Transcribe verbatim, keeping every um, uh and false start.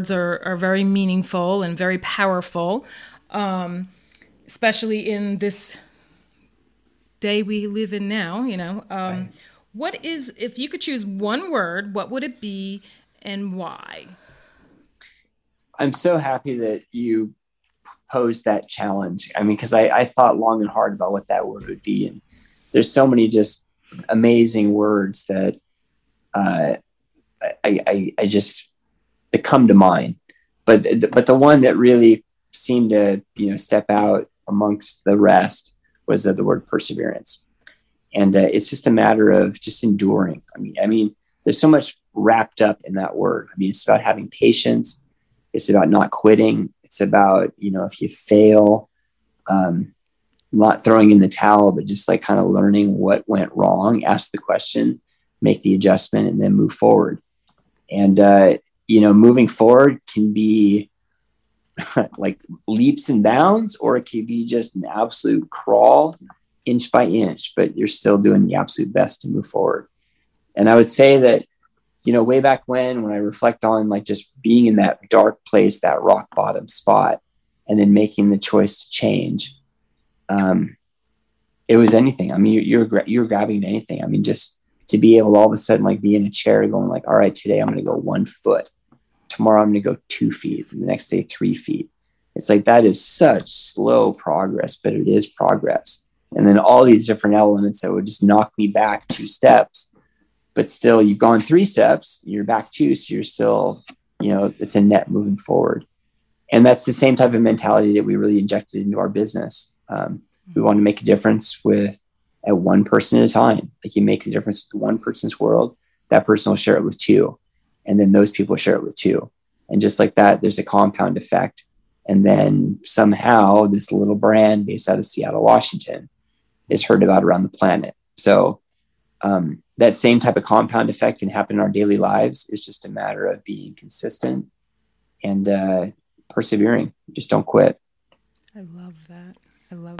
words are, are very meaningful and very powerful, um, especially in this day we live in now, you know. Um, right. What is, if you could choose one word, what would it be and why? I'm so happy that you posed that challenge. I mean, because I, I thought long and hard about what that word would be. And there's so many just amazing words that uh, I, I, I just, that come to mind. But, but the one that really seemed to, you know, step out amongst the rest was the, the word perseverance. And uh, it's just a matter of just enduring. I mean, I mean, there's so much wrapped up in that word. I mean, it's about having patience. It's about not quitting. It's about, you know, if you fail, um, not throwing in the towel, but just like kind of learning what went wrong, ask the question, make the adjustment, and then move forward. And, uh, you know, moving forward can be like leaps and bounds, or it could be just an absolute crawl, inch by inch, but you're still doing the absolute best to move forward. And I would say that, you know, way back when, when I reflect on like just being in that dark place, that rock bottom spot, and then making the choice to change, um, it was anything. I mean, you're, you're, you're grabbing anything. I mean, just to be able to all of a sudden, like be in a chair going like, all right, today I'm going to go one foot. Tomorrow I'm going to go two feet. And the next day, three feet. It's like, that is such slow progress, but it is progress. And then all these different elements that would just knock me back two steps, but still you've gone three steps, you're back two. So you're still, you know, it's a net moving forward. And that's the same type of mentality that we really injected into our business. Um, we want to make a difference with at one person at a time. Like you make the difference with one person's world, that person will share it with two. And then those people share it with two. And just like that, there's a compound effect. And then somehow this little brand based out of Seattle, Washington, is heard about around the planet. So um, that same type of compound effect can happen in our daily lives. It's just a matter of being consistent and uh, persevering. Just don't quit. I love that. I love